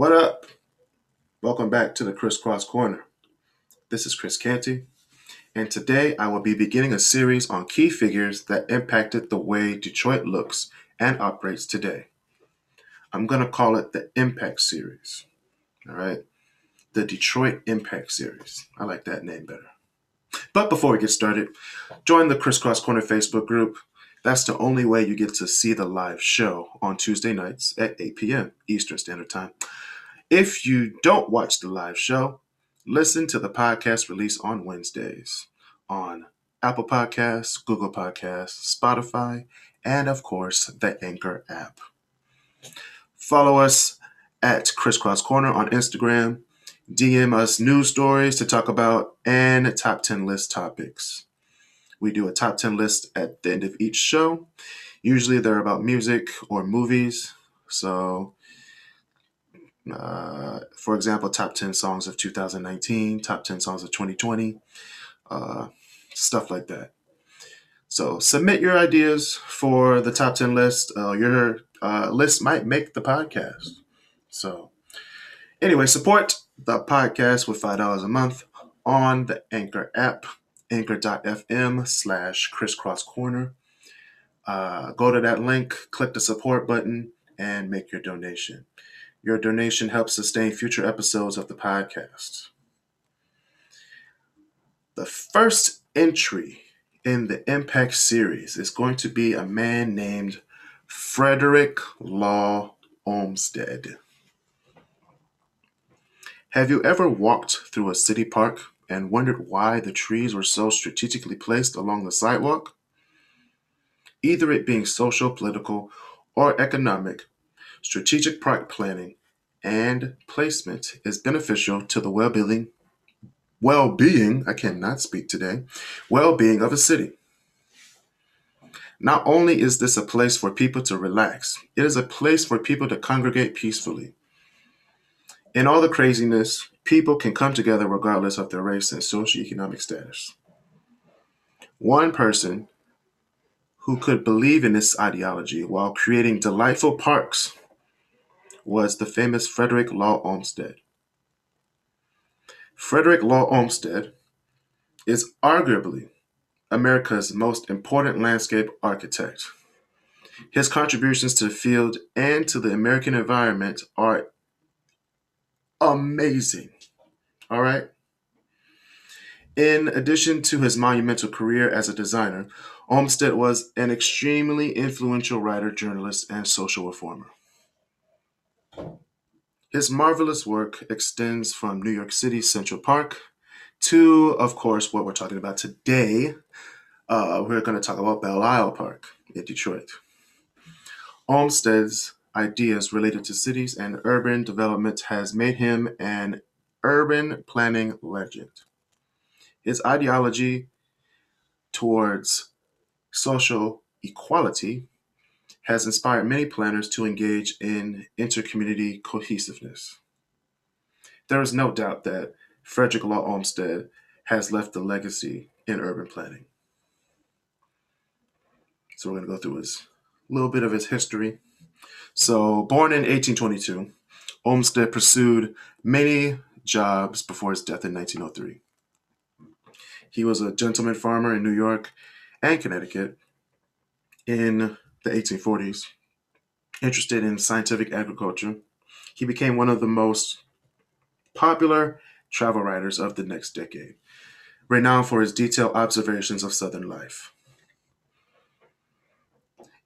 What up? Welcome back to the Crisscross Corner. This is Chris Canty, and today I will be beginning a series on key figures that impacted the way Detroit looks and operates today. I'm going to call it the Impact Series. All right? The Detroit Impact Series. I like that name better. But before we get started, join the Crisscross Corner Facebook group. That's the only way you get to see the live show on Tuesday nights at 8 p.m. Eastern Standard Time. If you don't watch the live show, listen to the podcast release on Wednesdays on Apple Podcasts, Google Podcasts, Spotify, and of course, the Anchor app. Follow us at Crisscross Corner on Instagram. DM us news stories to talk about and top 10 list topics. We do a top 10 list at the end of each show. Usually they're about music or movies. So, for example, top 10 songs of 2019, top 10 songs of 2020, stuff like that. So submit your ideas for the top 10 list. Your list might make the podcast. So anyway, support the podcast with $5 a month on the Anchor app. anchor.fm/Crisscross Corner. Go to that link, click the support button, and make your donation. Your donation helps sustain future episodes of the podcast. The first entry in the Impact series is going to be a man named Frederick Law Olmsted. Have you ever walked through a city park and wondered why the trees were so strategically placed along the sidewalk? Either it being social, political, or economic, strategic park planning and placement is beneficial to the well-being of a city. Not only is this a place for people to relax, it is a place for people to congregate peacefully. In all the craziness, people can come together regardless of their race and socioeconomic status. One person who could believe in this ideology while creating delightful parks was the famous Frederick Law Olmsted. Frederick Law Olmsted is arguably America's most important landscape architect. His contributions to the field and to the American environment are amazing. All right. In addition to his monumental career as a designer, Olmsted was an extremely influential writer, journalist, and social reformer. His marvelous work extends from New York City's Central Park to, of course, what we're talking about today. We're going to talk about Belle Isle Park in Detroit. Olmsted's ideas related to cities and urban development has made him an urban planning legend. His ideology towards social equality has inspired many planners to engage in intercommunity cohesiveness. There is no doubt that Frederick Law Olmsted has left a legacy in urban planning. So we're going to go through a little bit of his history. So, born in 1822, Olmsted pursued many jobs before his death in 1903. He was a gentleman farmer in New York and Connecticut in the 1840s, interested in scientific agriculture. He became one of the most popular travel writers of the next decade, renowned for his detailed observations of Southern life.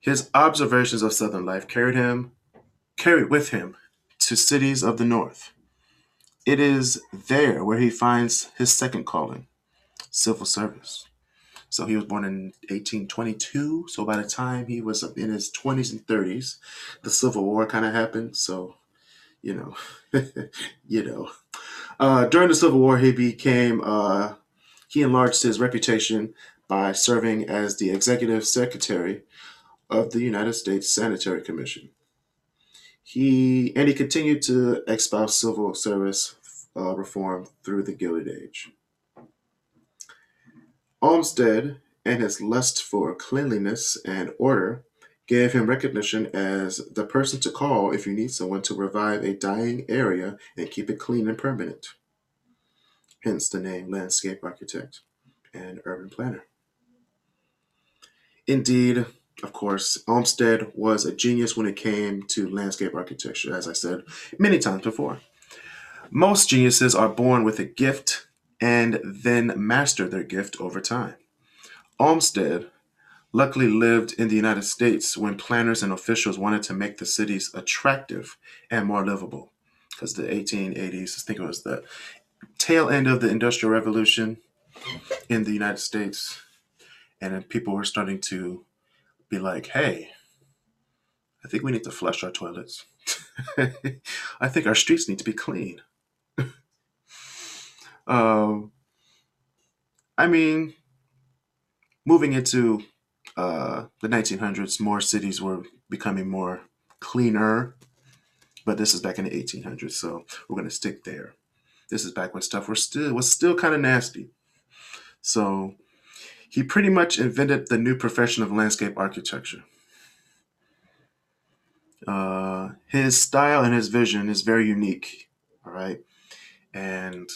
His observations of Southern life carried with him to cities of the North. It is there where he finds his second calling, civil service. So he was born in 1822. So by the time he was in his 20s and 30s, the Civil War kind of happened. So, during the Civil War, he enlarged his reputation by serving as the executive secretary of the United States Sanitary Commission. He continued to espouse civil service reform through the Gilded Age. Olmsted and his lust for cleanliness and order gave him recognition as the person to call if you need someone to revive a dying area and keep it clean and permanent. Hence the name landscape architect and urban planner. Indeed, of course, Olmsted was a genius when it came to landscape architecture, as I said many times before. Most geniuses are born with a gift and then master their gift over time. Olmsted luckily lived in the United States when planners and officials wanted to make the cities attractive and more livable. Because the 1880s, I think it was the tail end of the Industrial Revolution in the United States. And then people were starting to be like, hey, I think we need to flush our toilets. I think our streets need to be clean. I mean, moving into the 1900s, more cities were becoming more cleaner, but this is back in the 1800s, so we're going to stick there. This is back when stuff was still kind of nasty. So he pretty much invented the new profession of landscape architecture. His style and his vision is very unique, all right? And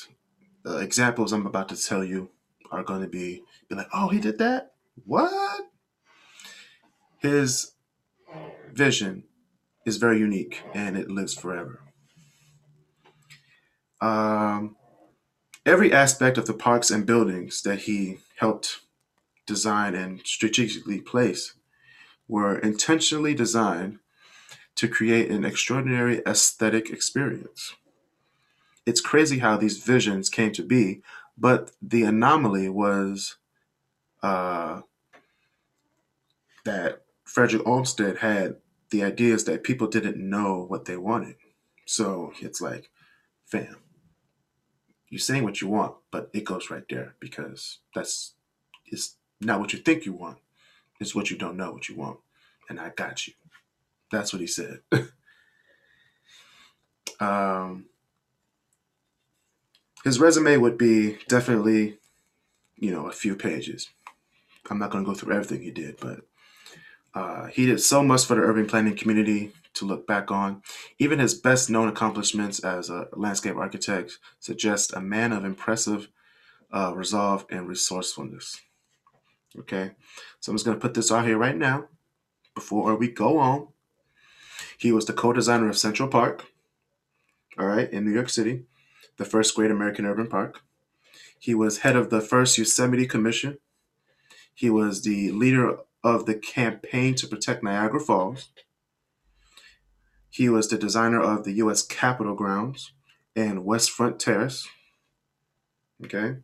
the examples I'm about to tell you are going to be like, oh, he did that? What? His vision is very unique, and it lives forever. Every aspect of the parks and buildings that he helped design and strategically place were intentionally designed to create an extraordinary aesthetic experience. It's crazy how these visions came to be, but the anomaly was that Frederick Olmsted had the ideas that people didn't know what they wanted. So it's like, fam, you're saying what you want, but it goes right there because it's not what you think you want. It's what you don't know what you want. And I got you. That's what he said. His resume would be definitely, a few pages. I'm not going to go through everything he did, but he did so much for the urban planning community to look back on. Even his best known accomplishments as a landscape architect suggest a man of impressive resolve and resourcefulness. Okay, so I'm just going to put this out here right now before we go on. He was the co-designer of Central Park, all right, in New York City, the first great American urban park. He was head of the first Yosemite Commission. He was the leader of the campaign to protect Niagara Falls. He was the designer of the US Capitol grounds and West Front Terrace. Okay.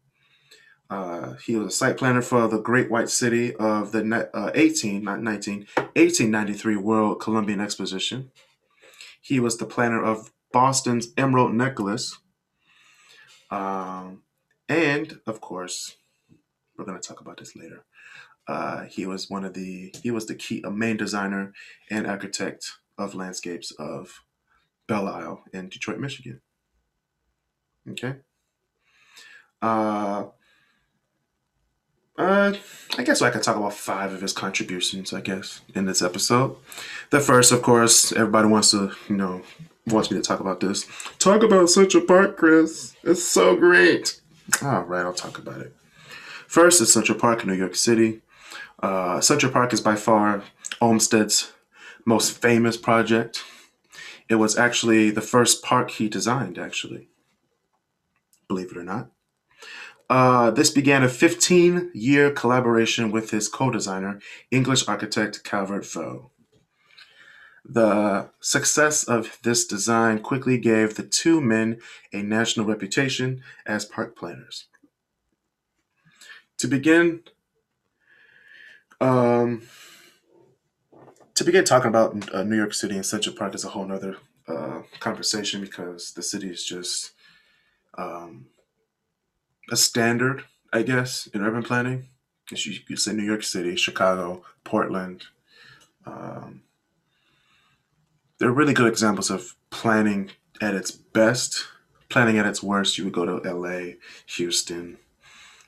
He was a site planner for the Great White City of the 1893 World Columbian Exposition. He was the planner of Boston's Emerald Necklace. And of course, we're going to talk about this later. He was the main designer and architect of landscapes of Belle Isle in Detroit, Michigan. Okay. I guess I could talk about 5 of his contributions, I guess, in this episode. The first, of course, everybody wants me to talk about this. Talk about Central Park, Chris. It's so great. All right, I'll talk about it. First is Central Park in New York City. Central Park is by far Olmsted's most famous project. It was actually the first park he designed, actually. Believe it or not. This began a 15-year collaboration with his co-designer, English architect Calvert Vaux. The success of this design quickly gave the two men a national reputation as park planners. To begin talking about New York City and Central Park is a whole other conversation because the city is just a standard, I guess, in urban planning. You could say New York City, Chicago, Portland. They're really good examples of planning at its best. Planning at its worst, you would go to LA, Houston,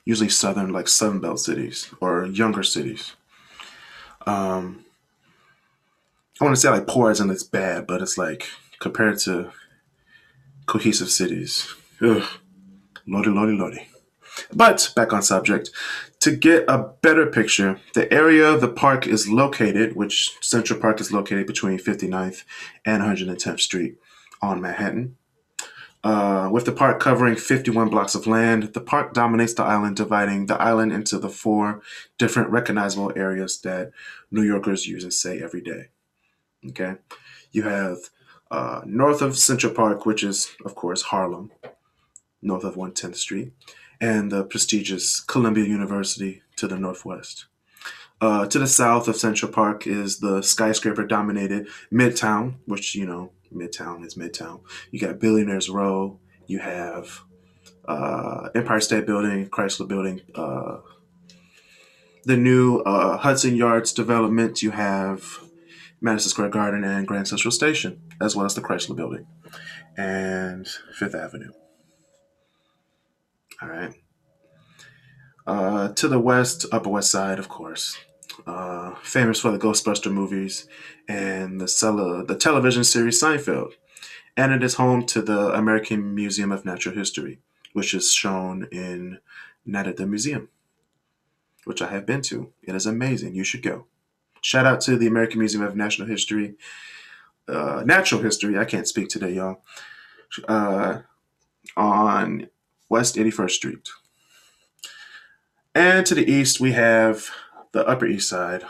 usually southern, like Sunbelt cities or younger cities. I want to say like poor isn't as bad, but it's like compared to cohesive cities. Ugh. Lordy, lordy, lordy. But back on subject, to get a better picture, the area the park is located, which Central Park is located between 59th and 110th Street on Manhattan. With the park covering 51 blocks of land, the park dominates the island, dividing the island into the four different recognizable areas that New Yorkers use and say every day. Okay, you have north of Central Park, which is, of course, Harlem, north of 110th Street, and the prestigious Columbia University to the northwest. To the south of Central Park is the skyscraper-dominated Midtown, which, you know, Midtown is Midtown. You got Billionaires Row. You have Empire State Building, Chrysler Building, the new Hudson Yards development. You have Madison Square Garden and Grand Central Station, as well as the Chrysler Building and Fifth Avenue. All right. To the west, Upper West Side, of course. Famous for the Ghostbuster movies and the television series Seinfeld. And it is home to the American Museum of Natural History, which is shown in Night at the Museum, which I have been to. It is amazing. You should go. Shout out to the American Museum of Natural History. Natural History. I can't speak today, y'all. On West 81st Street. And to the east, we have the Upper East Side,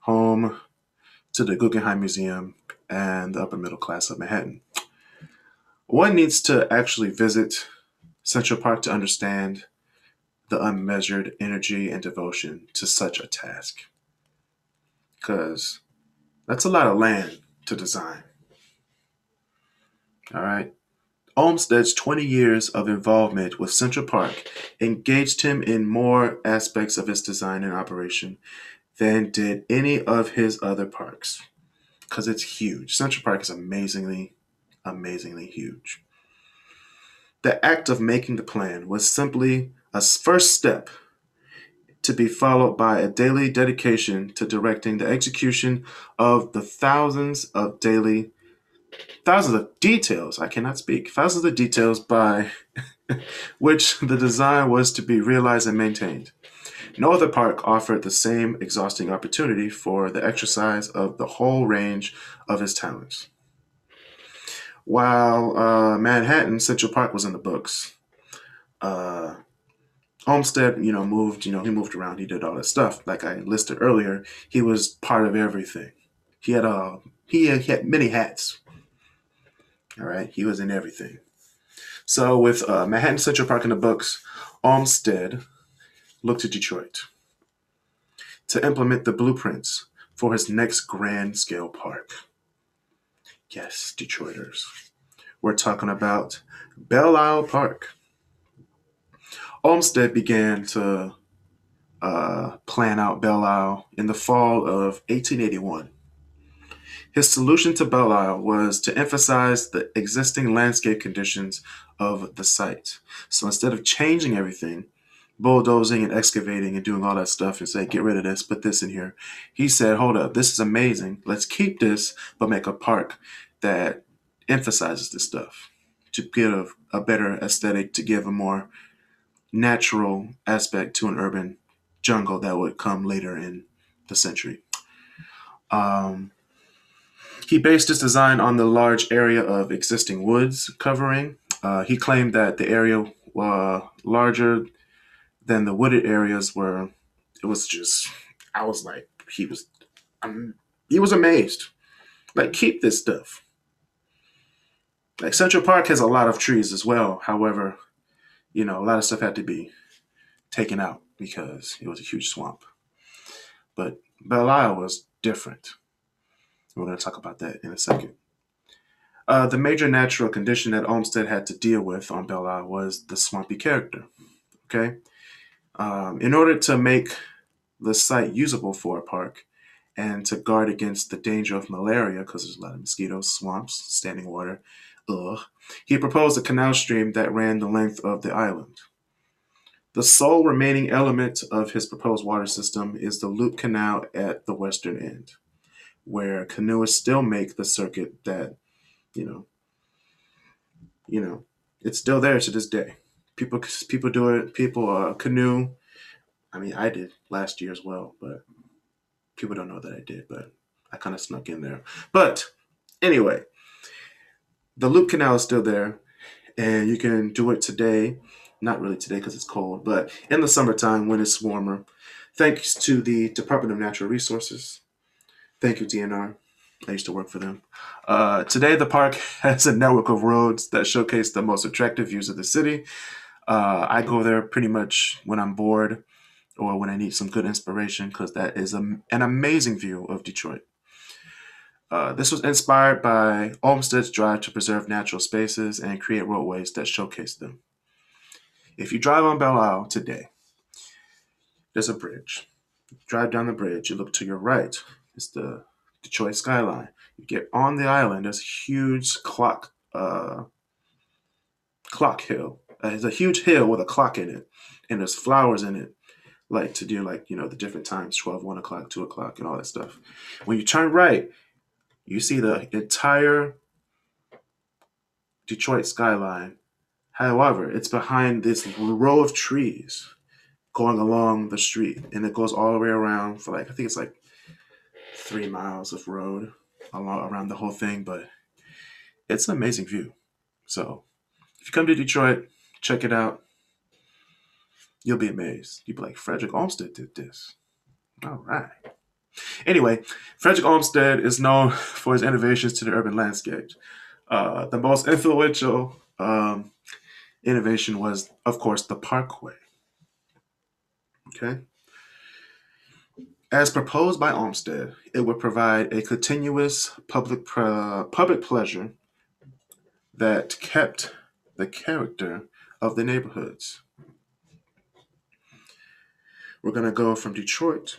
home to the Guggenheim Museum and the upper middle class of Manhattan. One needs to actually visit Central Park to understand the unmeasured energy and devotion to such a task, because that's a lot of land to design. All right. Olmsted's 20 years of involvement with Central Park engaged him in more aspects of its design and operation than did any of his other parks, because it's huge. Central Park is amazingly, amazingly huge. The act of making the plan was simply a first step to be followed by a daily dedication to directing the execution of the thousands of details by which the design was to be realized and maintained. No other park offered the same exhausting opportunity for the exercise of the whole range of his talents. While Manhattan, Central Park was in the books. Olmsted, you know, moved, you know, he moved around, he did all that stuff. Like I listed earlier, he was part of everything. He had many hats. All right, he was in everything. So with Manhattan, Central Park in the books, Olmsted looked to Detroit to implement the blueprints for his next grand scale park. Yes, Detroiters. We're talking about Belle Isle Park. Olmsted began to plan out Belle Isle in the fall of 1881. His solution to Belle Isle was to emphasize the existing landscape conditions of the site. So instead of changing everything, bulldozing and excavating and doing all that stuff and say, get rid of this, put this in here, he said, hold up, this is amazing. Let's keep this, but make a park that emphasizes this stuff to give a better aesthetic, to give a more natural aspect to an urban jungle that would come later in the century. He based his design on the large area of existing woods covering. He claimed that the area larger than the wooded areas were, it was just, I was like, he was amazed. Like, keep this stuff. Like, Central Park has a lot of trees as well. However, you know, a lot of stuff had to be taken out because it was a huge swamp. But Belle Isle was different. We're going to talk about that in a second. The major natural condition that Olmsted had to deal with on Belle Isle was the swampy character. Okay, in order to make the site usable for a park and to guard against the danger of malaria, because there's a lot of mosquitoes, swamps, standing water, he proposed a canal stream that ran the length of the island. The sole remaining element of his proposed water system is the Loop Canal at the western end. where canoeists still make the circuit that, you know, it's still there to this day. People do it. People canoe. I mean, I did last year as well, but people don't know that I did, but I kind of snuck in there. But anyway, the Loop Canal is still there, and you can do it today. Not really today because it's cold, but in the summertime when it's warmer. Thanks to the Department of Natural Resources. Thank you, DNR. I used to work for them. Today, the park has a network of roads that showcase the most attractive views of the city. I go there pretty much when I'm bored or when I need some good inspiration, because that is an amazing view of Detroit. This was inspired by Olmsted's drive to preserve natural spaces and create roadways that showcase them. If you drive on Belle Isle today, there's a bridge. You drive down the bridge, you look to your right, it's the Detroit skyline. You get on the island, there's a huge clock hill. It's a huge hill with a clock in it, and there's flowers in it, like to do like, the different times, 12, 1 o'clock, 2 o'clock, and all that stuff. When you turn right, you see the entire Detroit skyline. However, it's behind this row of trees going along the street, and it goes all the way around for like, I think it's like 3 miles of road around the whole thing, but it's an amazing view. So if you come to Detroit, check it out. You'll be amazed. You'll be like, Frederick Olmsted did this. All right. Anyway, Frederick Olmsted is known for his innovations to the urban landscape. The most influential innovation was, of course, the parkway. Okay. As proposed by Olmsted, it would provide a continuous public pleasure that kept the character of the neighborhoods. We're going to go from Detroit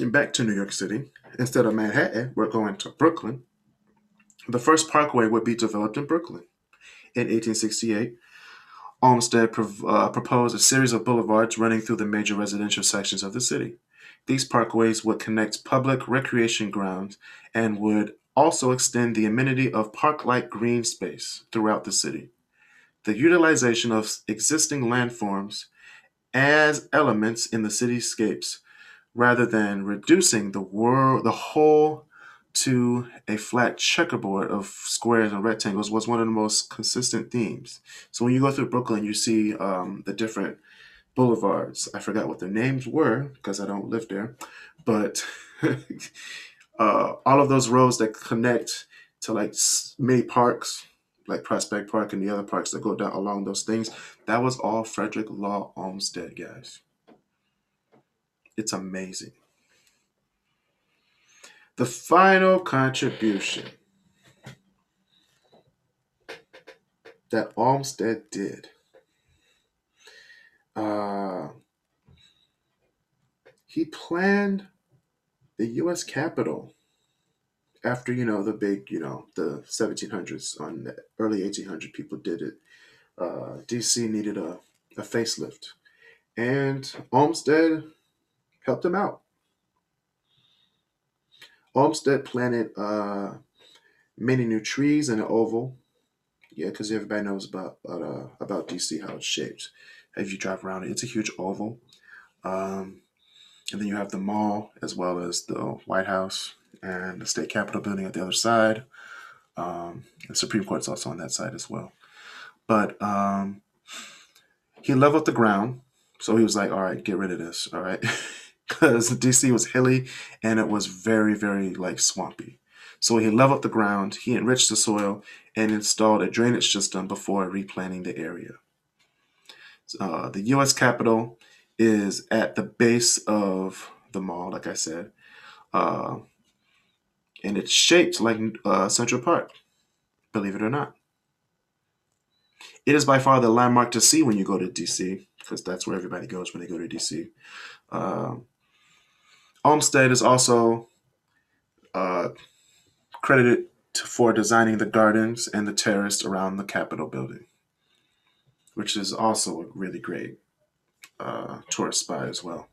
and back to New York City. Instead of Manhattan, we're going to Brooklyn. The first parkway would be developed in Brooklyn. In 1868, Olmsted proposed a series of boulevards running through the major residential sections of the city. These parkways would connect public recreation grounds and would also extend the amenity of park-like green space throughout the city. The utilization of existing landforms as elements in the cityscapes, rather than reducing the whole to a flat checkerboard of squares and rectangles, was one of the most consistent themes. So when you go through Brooklyn, you see the different boulevards. I forgot what their names were because I don't live there, but all of those roads that connect to like many parks, like Prospect Park and the other parks that go down along those things, that was all Frederick Law Olmsted, guys. It's amazing. The final contribution that Olmsted did, he planned the US Capitol after, the big, the 1700s, on the early 1800s, people did it. DC needed a facelift, and Olmsted helped him out. Olmsted planted many new trees in an oval. Yeah, because everybody knows about DC, how it's shaped. If you drive around it, it's a huge oval. And then you have the mall, as well as the White House and the State Capitol building at the other side. The Supreme Court's also on that side as well. But he leveled the ground. So he was like, all right, get rid of this. All right. Because DC was hilly and it was very, very like swampy. So he leveled the ground, he enriched the soil, and installed a drainage system before replanting the area. The US Capitol is at the base of the mall, like I said, and it's shaped like Central Park, believe it or not. It is by far the landmark to see when you go to DC, because that's where everybody goes when they go to DC. Olmsted is also credited for designing the gardens and the terrace around the Capitol building, which is also a really great tourist spot as well.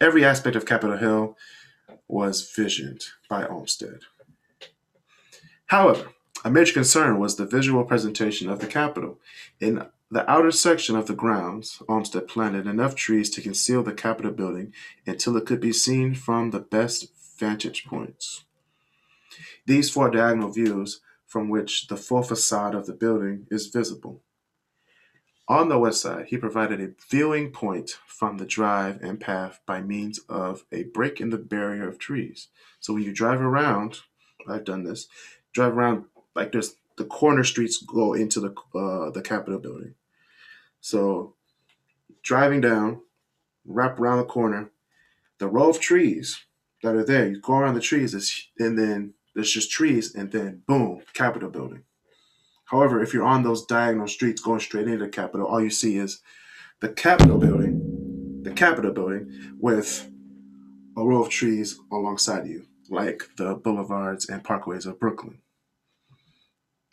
Every aspect of Capitol Hill was visioned by Olmsted. However, a major concern was the visual presentation of the Capitol. In the outer section of the grounds, Olmsted planted enough trees to conceal the Capitol building until it could be seen from the best vantage points. These four diagonal views from which the full facade of the building is visible. On the west side, he provided a viewing point from the drive and path by means of a break in the barrier of trees. So when you drive around, I've done this, drive around like there's the corner streets go into the Capitol building. So driving down, wrap around the corner, the row of trees that are there, you go around the trees and then there's just trees and then boom, Capitol building. However, if you're on those diagonal streets going straight into the Capitol, all you see is the Capitol building with a row of trees alongside you, like the boulevards and parkways of Brooklyn,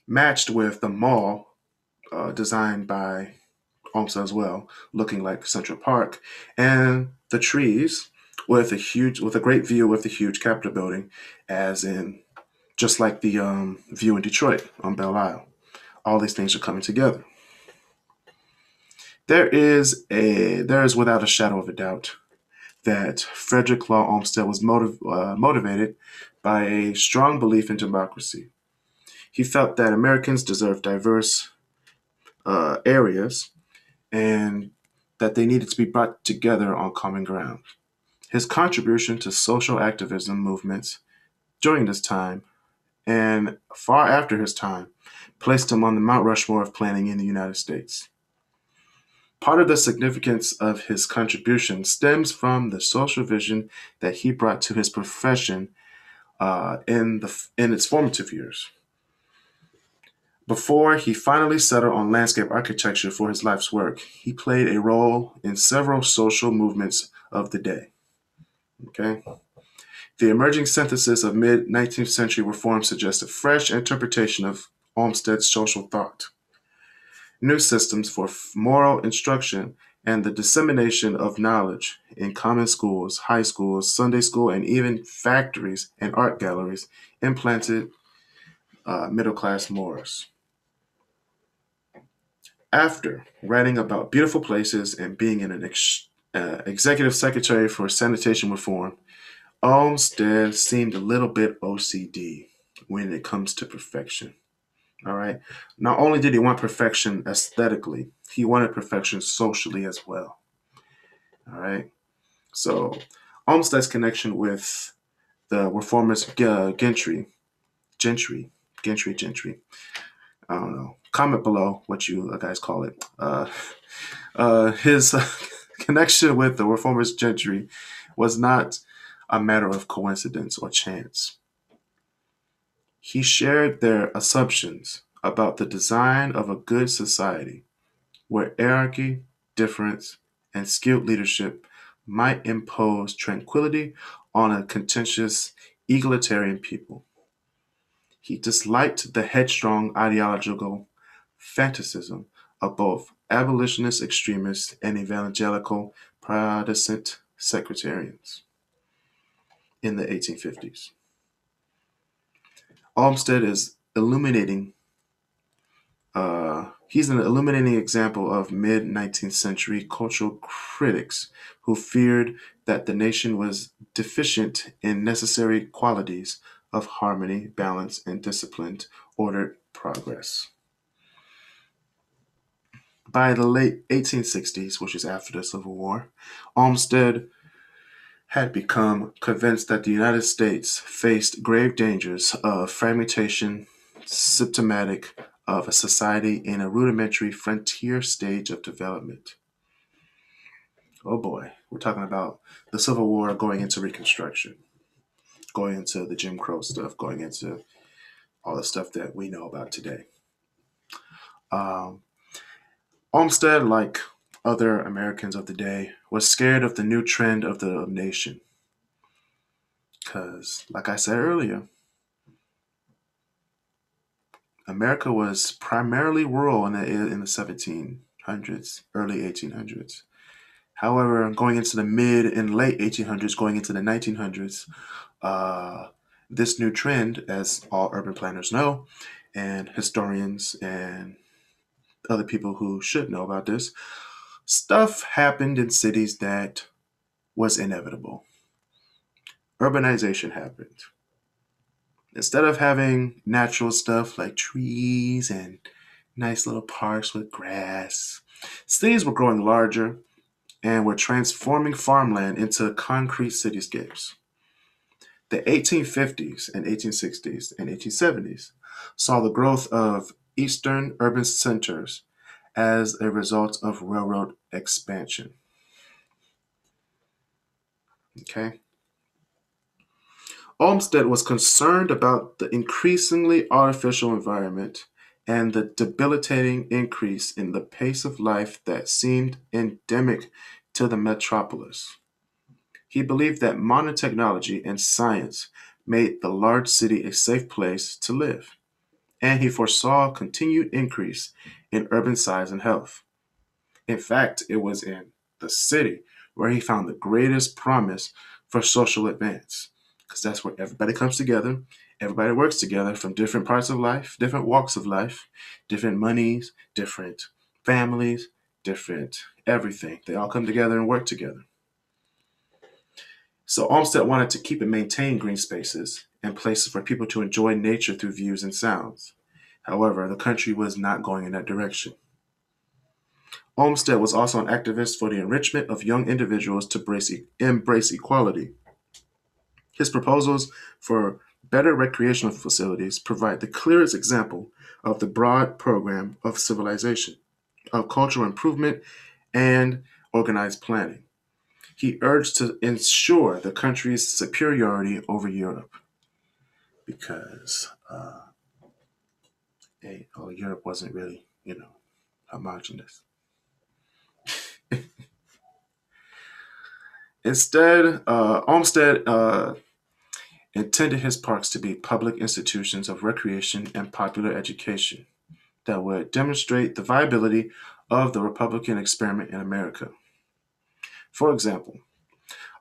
matched with the mall designed by Olmsted as well, looking like Central Park, and the trees with a great view of the huge Capitol building, as in just like the view in Detroit on Belle Isle. All these things are coming together. There is without a shadow of a doubt that Frederick Law Olmsted was motivated by a strong belief in democracy. He felt that Americans deserved diverse areas and that they needed to be brought together on common ground. His contribution to social activism movements during this time and far after his time placed him on the Mount Rushmore of planning in the United States. Part of the significance of his contribution stems from the social vision that he brought to his profession in its formative years, before he finally settled on landscape architecture for his life's work. He played a role in several social movements of the day. Okay. The emerging synthesis of mid-19th century reform suggests a fresh interpretation of Olmsted's social thought. New systems for moral instruction and the dissemination of knowledge in common schools, high schools, Sunday school, and even factories and art galleries implanted middle-class mores. After writing about beautiful places and being an executive secretary for sanitation reform, Olmsted seemed a little bit OCD when it comes to perfection. All right. Not only did he want perfection aesthetically, he wanted perfection socially as well. All right. So Olmsted's connection with the reformist gentry. I don't know. Comment below what you guys call it. His connection with the reformist gentry was not a matter of coincidence or chance. He shared their assumptions about the design of a good society where hierarchy, difference, and skilled leadership might impose tranquility on a contentious, egalitarian people. He disliked the headstrong ideological fanaticism of both abolitionist extremists and evangelical Protestant sectarians in the 1850s. Olmsted is illuminating, he's an illuminating example of mid-19th century cultural critics who feared that the nation was deficient in necessary qualities of harmony, balance, and disciplined, ordered progress. By the late 1860s, which is after the Civil War, Olmsted had become convinced that the United States faced grave dangers of fragmentation, symptomatic of a society in a rudimentary frontier stage of development. Oh boy, we're talking about the Civil War going into Reconstruction, going into the Jim Crow stuff, going into all the stuff that we know about today. Olmsted, like other Americans of the day, was scared of the new trend of the nation. Because, like I said earlier, America was primarily rural in the 1700s, early 1800s. However, going into the mid and late 1800s, going into the 1900s, this new trend, as all urban planners know, and historians and other people who should know about this, stuff happened in cities that was inevitable. Urbanization happened. Instead of having natural stuff like trees and nice little parks with grass, cities were growing larger and were transforming farmland into concrete cityscapes. The 1850s and 1860s and 1870s saw the growth of eastern urban centers as a result of railroad expansion. Okay. Olmsted was concerned about the increasingly artificial environment and the debilitating increase in the pace of life that seemed endemic to the metropolis. He believed that modern technology and science made the large city a safe place to live, and he foresaw continued increase in urban size and health. In fact, it was in the city where he found the greatest promise for social advance, because that's where everybody comes together, everybody works together from different parts of life, different walks of life, different monies, different families, different everything. They all come together and work together. So Olmsted wanted to keep and maintain green spaces and places for people to enjoy nature through views and sounds. However, the country was not going in that direction. Olmsted was also an activist for the enrichment of young individuals to embrace equality. His proposals for better recreational facilities provide the clearest example of the broad program of civilization, of cultural improvement, and organized planning. He urged to ensure the country's superiority over Europe, because Europe wasn't really, homogenous. Instead, Olmsted intended his parks to be public institutions of recreation and popular education that would demonstrate the viability of the Republican experiment in America. For example,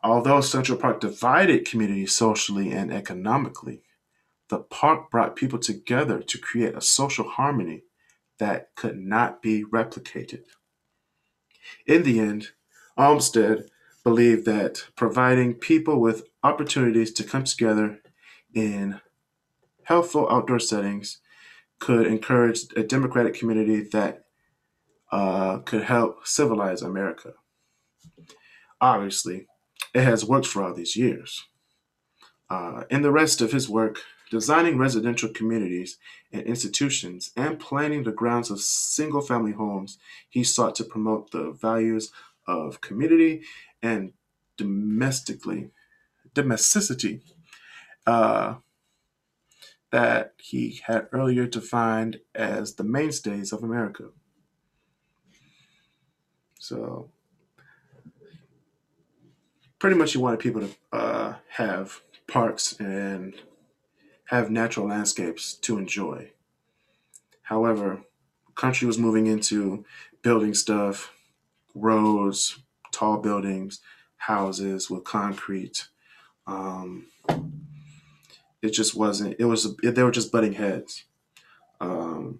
although Central Park divided communities socially and economically, the park brought people together to create a social harmony that could not be replicated. In the end, Olmsted believed that providing people with opportunities to come together in healthful outdoor settings could encourage a democratic community that could help civilize America. Obviously, it has worked for all these years. In the rest of his work, designing residential communities and institutions and planning the grounds of single-family homes, he sought to promote the values of community and domesticity that he had earlier defined as the mainstays of America. So pretty much he wanted people to have parks and have natural landscapes to enjoy. However, the country was moving into building stuff, roads, tall buildings, houses with concrete. It just wasn't, they were just butting heads. Well,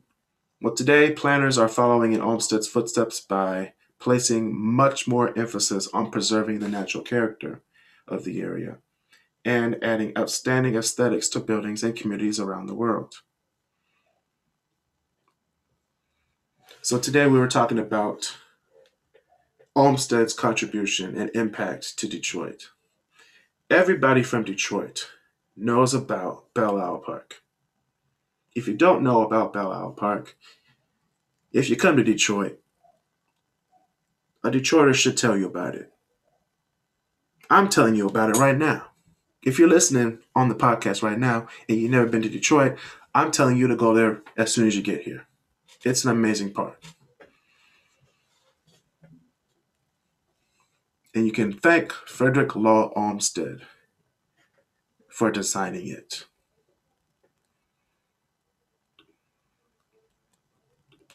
today, planners are following in Olmsted's footsteps by placing much more emphasis on preserving the natural character of the area and adding outstanding aesthetics to buildings and communities around the world. So today we were talking about Olmsted's contribution and impact to Detroit. Everybody from Detroit knows about Belle Isle Park. If you don't know about Belle Isle Park, if you come to Detroit, a Detroiter should tell you about it. I'm telling you about it right now. If you're listening on the podcast right now and you've never been to Detroit, I'm telling you to go there as soon as you get here. It's an amazing park. And you can thank Frederick Law Olmsted for designing it.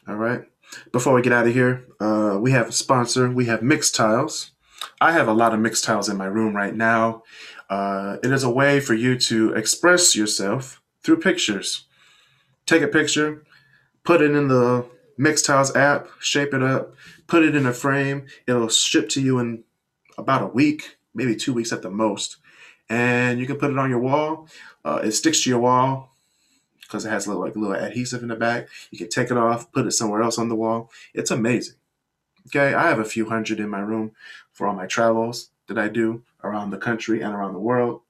All right. Before we get out of here, we have a sponsor. We have MixTiles. I have a lot of MixTiles in my room right now. It is a way for you to express yourself through pictures. Take a picture, put it in the MixTiles app, shape it up, put it in a frame. It'll ship to you in about a week, maybe 2 weeks at the most. And you can put it on your wall. It sticks to your wall because it has a little adhesive in the back. You can take it off, put it somewhere else on the wall. It's amazing. Okay, I have a few hundred in my room for all my travels that I do around the country and around the world.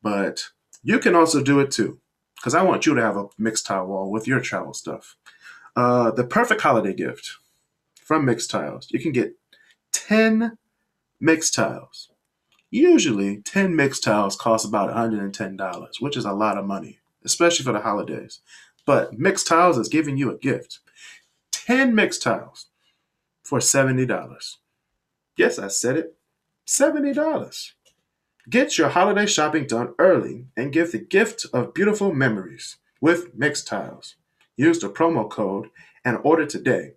But you can also do it too, because I want you to have a MixTile wall with your travel stuff. The perfect holiday gift from MixTiles. You can get 10 MixTiles. Usually, 10 MixTiles cost about $110, which is a lot of money, especially for the holidays. But MixTiles is giving you a gift. 10 MixTiles for $70. Yes, I said it. $70. Get your holiday shopping done early and give the gift of beautiful memories with MixTiles. Use the promo code and order today.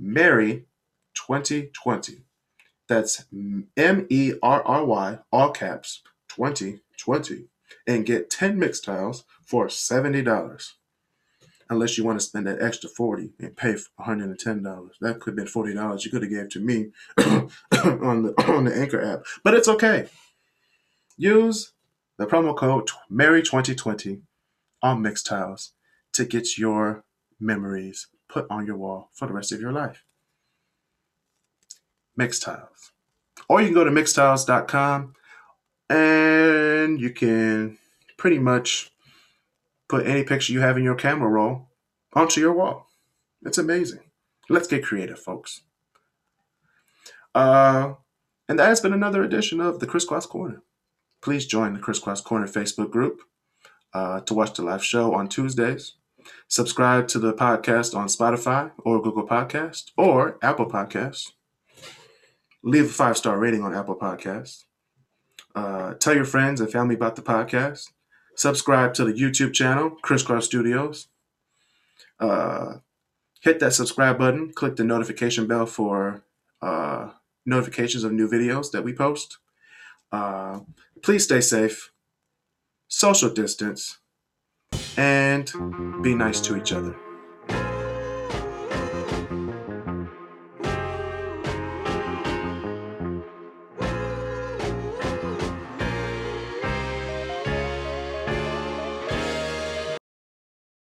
Merry 2020. That's M-E-R-R-Y, all caps, 2020. And get 10 MixTiles for $70. Unless you want to spend that extra $40 and pay $110. That could have been $40 you could have gave to me on the Anchor app. But it's okay. Use the promo code MERRY2020 on MixTiles to get your memories put on your wall for the rest of your life. MixTiles. Or you can go to MixTiles.com and you can pretty much put any picture you have in your camera roll onto your wall. It's amazing. Let's get creative, folks. And that has been another edition of the Crisscross Corner. Please join the Crisscross Corner Facebook group to watch the live show on Tuesdays. Subscribe to the podcast on Spotify or Google Podcasts or Apple Podcasts. Leave a 5-star rating on Apple Podcasts. Tell your friends and family about the podcast. Subscribe to the YouTube channel, Crisscross Studios. Hit that subscribe button. Click the notification bell for notifications of new videos that we post. Please stay safe, social distance, and be nice to each other.